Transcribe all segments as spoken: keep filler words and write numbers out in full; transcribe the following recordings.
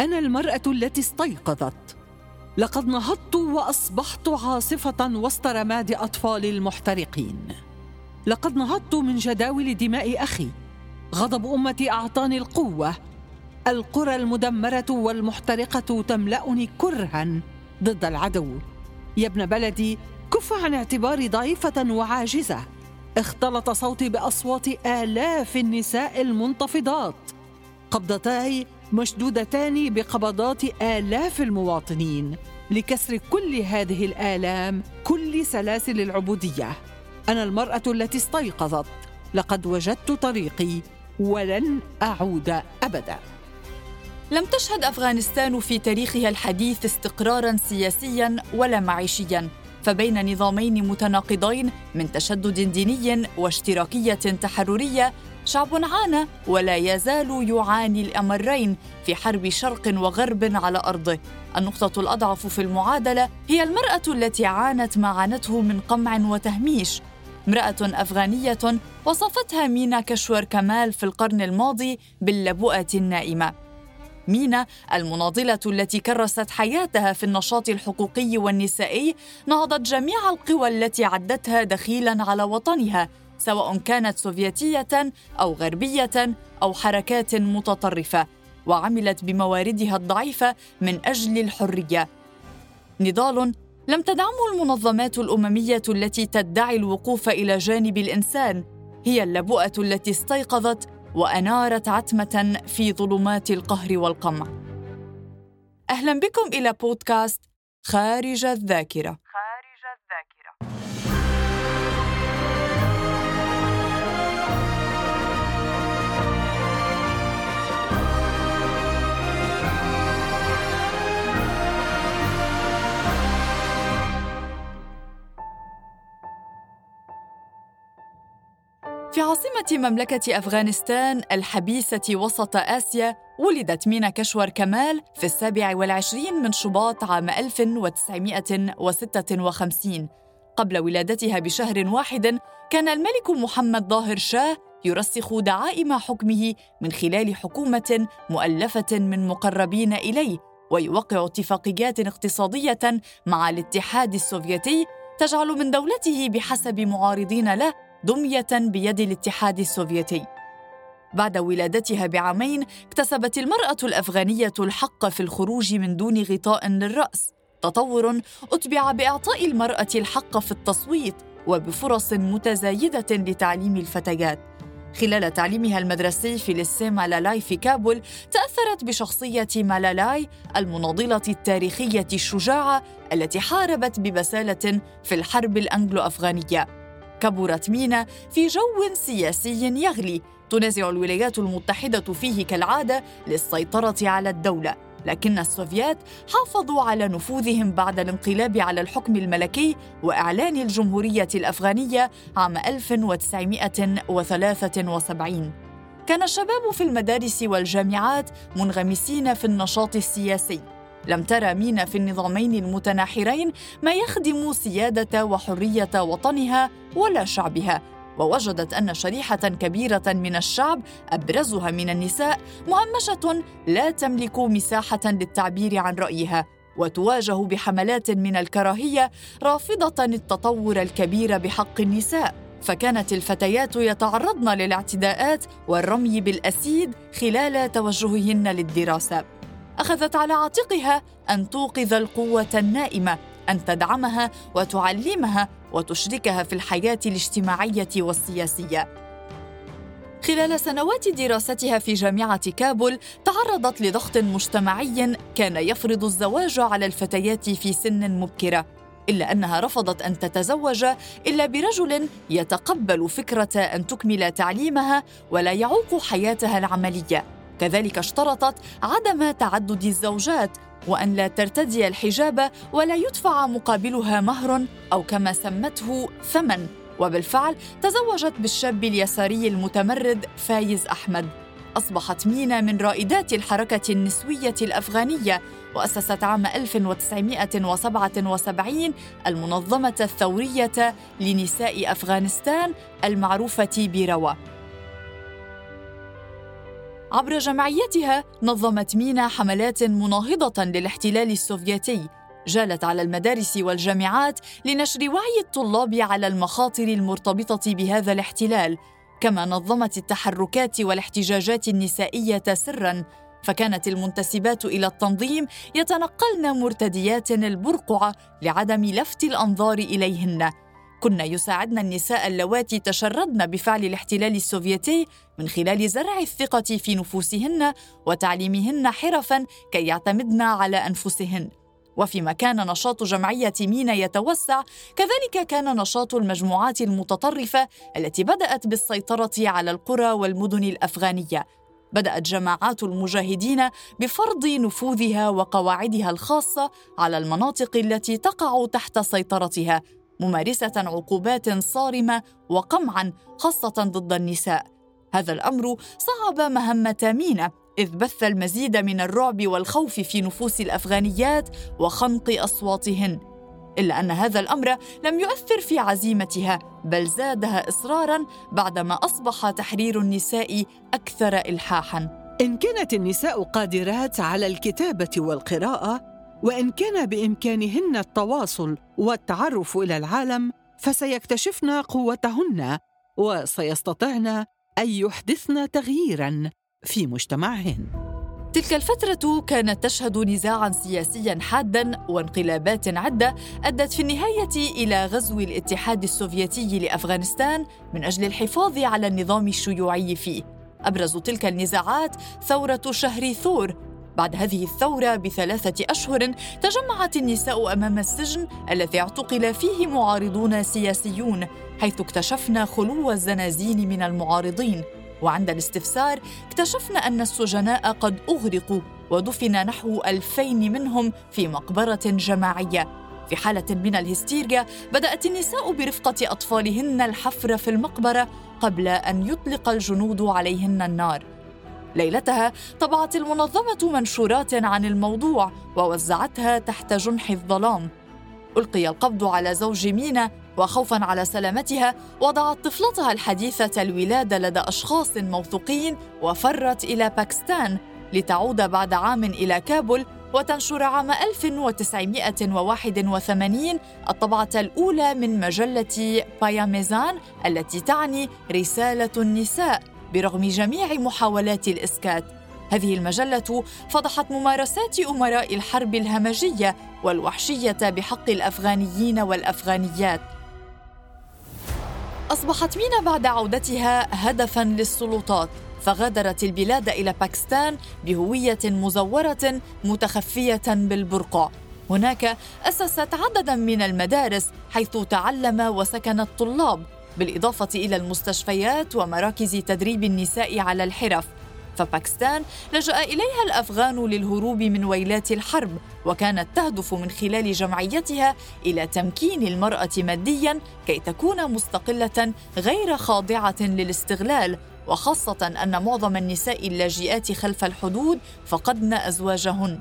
أنا المرأة التي استيقظت، لقد نهضت وأصبحت عاصفة وسط رماد أطفال المحترقين. لقد نهضت من جداول دماء أخي، غضب أمتي أعطاني القوة. القرى المدمرة والمحترقة تملأني كرها ضد العدو. يا ابن بلدي، كف عن اعتباري ضعيفة وعاجزة. اختلط صوتي بأصوات آلاف النساء المنتفضات، قبضتاي مشدودتان بقبضات آلاف المواطنين لكسر كل هذه الآلام، كل سلاسل العبودية. أنا المرأة التي استيقظت، لقد وجدت طريقي ولن أعود أبدا. لم تشهد أفغانستان في تاريخها الحديث استقراراً سياسياً ولا معيشياً، فبين نظامين متناقضين من تشدد ديني واشتراكية تحررية، شعب عانى ولا يزال يعاني الأمرين في حرب شرق وغرب على أرضه. النقطة الأضعف في المعادلة هي المرأة التي عانت ما عانته من قمع وتهميش. امرأة أفغانية وصفتها مينا كشور كمال في القرن الماضي باللبؤة النائمة. مينا المناضلة التي كرست حياتها في النشاط الحقوقي والنسائي نهضت جميع القوى التي عدتها دخيلاً على وطنها، سواء كانت سوفيتية أو غربية أو حركات متطرفة، وعملت بمواردها الضعيفة من أجل الحرية. نضال لم تدعمه المنظمات الأممية التي تدعي الوقوف إلى جانب الإنسان. هي اللبؤة التي استيقظت وأنارت عتمة في ظلمات القهر والقمع. أهلاً بكم إلى بودكاست خارج الذاكرة. خارج الذاكرة. في عاصمة مملكة أفغانستان الحبيسة وسط آسيا، ولدت مينا كشور كمال في السابع والعشرين من شباط عام ألف وتسعمائة وستة وخمسين. قبل ولادتها بشهر واحد كان الملك محمد ظاهر شاه يرسخ دعائم حكمه من خلال حكومة مؤلفة من مقربين إليه، ويوقع اتفاقيات اقتصادية مع الاتحاد السوفيتي تجعل من دولته بحسب معارضين له دمية بيد الاتحاد السوفيتي. بعد ولادتها بعامين اكتسبت المرأة الأفغانية الحق في الخروج من دون غطاء للرأس، تطور أتبع بإعطاء المرأة الحق في التصويت وبفرص متزايدة لتعليم الفتيات. خلال تعليمها المدرسي في لسي مالالاي في كابول، تأثرت بشخصية مالالاي المناضلة التاريخية الشجاعة التي حاربت ببسالة في الحرب الأنجلو-أفغانية. كبرت مينا في جو سياسي يغلي، تنازع الولايات المتحدة فيه كالعادة للسيطرة على الدولة، لكن السوفيات حافظوا على نفوذهم بعد الانقلاب على الحكم الملكي وإعلان الجمهورية الأفغانية عام ألف وتسعمائة وثلاثة وسبعين. كان الشباب في المدارس والجامعات منغمسين في النشاط السياسي. لم ترى مينا في النظامين المتناحرين ما يخدم سيادة وحرية وطنها ولا شعبها، ووجدت أن شريحة كبيرة من الشعب أبرزها من النساء مهمشة لا تملك مساحة للتعبير عن رأيها، وتواجه بحملات من الكراهية رافضة التطور الكبير بحق النساء. فكانت الفتيات يتعرضن للاعتداءات والرمي بالأسيد خلال توجههن للدراسة. أخذت على عاتقها أن توقظ القوة النائمة، أن تدعمها وتعلمها وتشركها في الحياة الاجتماعية والسياسية. خلال سنوات دراستها في جامعة كابول، تعرضت لضغط مجتمعي كان يفرض الزواج على الفتيات في سن مبكرة، إلا أنها رفضت أن تتزوج إلا برجل يتقبل فكرة أن تكمل تعليمها ولا يعوق حياتها العملية. كذلك اشترطت عدم تعدد الزوجات، وأن لا ترتدي الحجاب ولا يدفع مقابلها مهر أو كما سمته ثمن. وبالفعل تزوجت بالشاب اليساري المتمرد فايز أحمد. أصبحت مينا من رائدات الحركة النسوية الأفغانية، وأسست عام ألف وتسعمائة وسبعة وسبعين المنظمة الثورية لنساء أفغانستان المعروفة بروا. عبر جمعيتها نظمت مينا حملات مناهضة للاحتلال السوفيتي جالت على المدارس والجامعات لنشر وعي الطلاب على المخاطر المرتبطة بهذا الاحتلال، كما نظمت التحركات والاحتجاجات النسائية سراً، فكانت المنتسبات إلى التنظيم يتنقلن مرتديات البرقعة لعدم لفت الأنظار إليهن. كنا يساعدن النساء اللواتي تشردن بفعل الاحتلال السوفيتي من خلال زرع الثقة في نفوسهن وتعليمهن حرفاً كي يعتمدن على أنفسهن. وفيما كان نشاط جمعية مينا يتوسع، كذلك كان نشاط المجموعات المتطرفة التي بدأت بالسيطرة على القرى والمدن الأفغانية. بدأت جماعات المجاهدين بفرض نفوذها وقواعدها الخاصة على المناطق التي تقع تحت سيطرتها، ممارسة عقوبات صارمة وقمعاً خاصة ضد النساء. هذا الأمر صعب مهمة مينا، إذ بث المزيد من الرعب والخوف في نفوس الأفغانيات وخنق أصواتهن، إلا أن هذا الأمر لم يؤثر في عزيمتها، بل زادها إصراراً بعدما أصبح تحرير النساء أكثر إلحاحاً. إن كانت النساء قادرات على الكتابة والقراءة، وإن كان بإمكانهن التواصل والتعرف إلى العالم، فسيكتشفن قوتهن وسيستطعن أن يحدثن تغييراً في مجتمعهن. تلك الفترة كانت تشهد نزاعاً سياسياً حاداً وانقلابات عدة أدت في النهاية إلى غزو الاتحاد السوفيتي لأفغانستان من أجل الحفاظ على النظام الشيوعي فيه. أبرز تلك النزاعات ثورة شهر ثور. بعد هذه الثورة بثلاثة أشهر تجمعت النساء أمام السجن الذي اعتقل فيه معارضون سياسيون، حيث اكتشفنا خلو الزنازين من المعارضين، وعند الاستفسار اكتشفنا أن السجناء قد أغرقوا ودفن نحو ألفين منهم في مقبرة جماعية. في حالة من الهستيريا بدأت النساء برفقة أطفالهن الحفر في المقبرة قبل أن يطلق الجنود عليهن النار. ليلتها طبعت المنظمة منشورات عن الموضوع ووزعتها تحت جنح الظلام. ألقي القبض على زوج مينا، وخوفاً على سلامتها وضعت طفلتها الحديثة الولادة لدى أشخاص موثوقين وفرت إلى باكستان لتعود بعد عام إلى كابول وتنشر عام ألف وتسعمائة وواحد وثمانين الطبعة الأولى من مجلة بايام زان التي تعني رسالة النساء برغم جميع محاولات الإسكات. هذه المجلة فضحت ممارسات أمراء الحرب الهمجية والوحشية بحق الأفغانيين والأفغانيات. أصبحت مينا بعد عودتها هدفاً للسلطات، فغادرت البلاد إلى باكستان بهوية مزورة متخفية بالبرقع. هناك أسست عدداً من المدارس حيث تعلم وسكن الطلاب، بالإضافة إلى المستشفيات ومراكز تدريب النساء على الحرف. فباكستان لجأ إليها الأفغان للهروب من ويلات الحرب، وكانت تهدف من خلال جمعيتها إلى تمكين المرأة مادياً كي تكون مستقلة غير خاضعة للاستغلال، وخاصة أن معظم النساء اللاجئات خلف الحدود فقدن أزواجهن.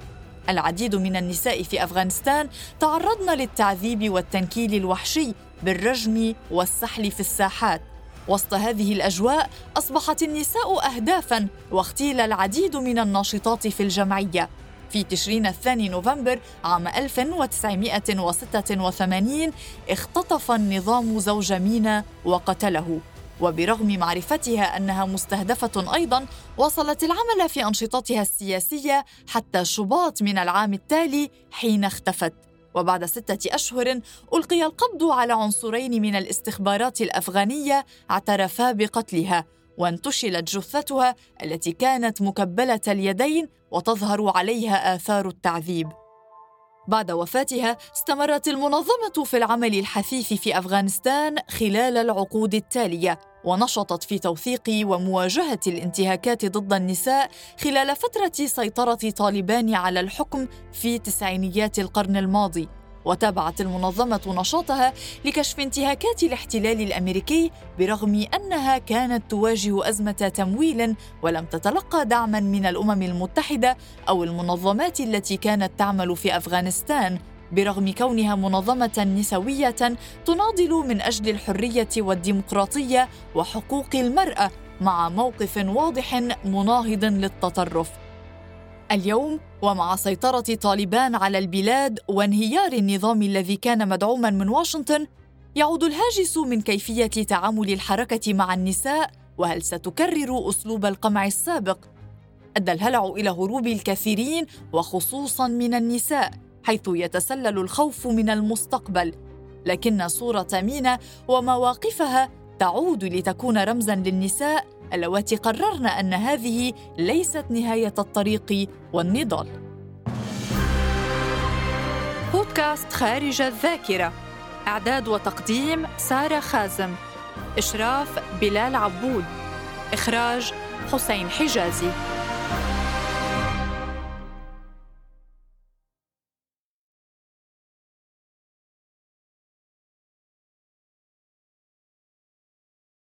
العديد من النساء في أفغانستان تعرضن للتعذيب والتنكيل الوحشي بالرجم والسحل في الساحات. وسط هذه الأجواء أصبحت النساء أهدافاً، واغتيل العديد من الناشطات في الجمعية. في تشرين الثاني نوفمبر عام ألف وتسعمائة وستة وثمانين اختطف النظام زوج مينا وقتله، وبرغم معرفتها أنها مستهدفة أيضاً واصلت العمل في أنشطتها السياسية حتى شباط من العام التالي حين اختفت. وبعد ستة أشهر ألقي القبض على عنصرين من الاستخبارات الأفغانية اعترفا بقتلها، وانتشلت جثتها التي كانت مكبلة اليدين وتظهر عليها آثار التعذيب. بعد وفاتها استمرت المنظمة في العمل الحثيث في أفغانستان خلال العقود التالية، ونشطت في توثيق ومواجهة الانتهاكات ضد النساء خلال فترة سيطرة طالبان على الحكم في تسعينيات القرن الماضي. وتابعت المنظمة نشاطها لكشف انتهاكات الاحتلال الأمريكي، برغم أنها كانت تواجه أزمة تمويل ولم تتلقى دعماً من الأمم المتحدة أو المنظمات التي كانت تعمل في أفغانستان، برغم كونها منظمة نسوية تناضل من أجل الحرية والديمقراطية وحقوق المرأة مع موقف واضح مناهض للتطرف اليوم، ومع سيطرة طالبان على البلاد وانهيار النظام الذي كان مدعوماً من واشنطن، يعود الهاجس من كيفية تعامل الحركة مع النساء، وهل ستكرر أسلوب القمع السابق؟ أدى الهلع إلى هروب الكثيرين وخصوصاً من النساء، حيث يتسلل الخوف من المستقبل. لكن صورة مينا ومواقفها تعود لتكون رمزاً للنساء اللواتي قررن أن هذه ليست نهاية الطريق والنضال. بودكاست خارج الذاكرة، إعداد وتقديم سارة خازم، إشراف بلال عبود، إخراج حسين حجازي.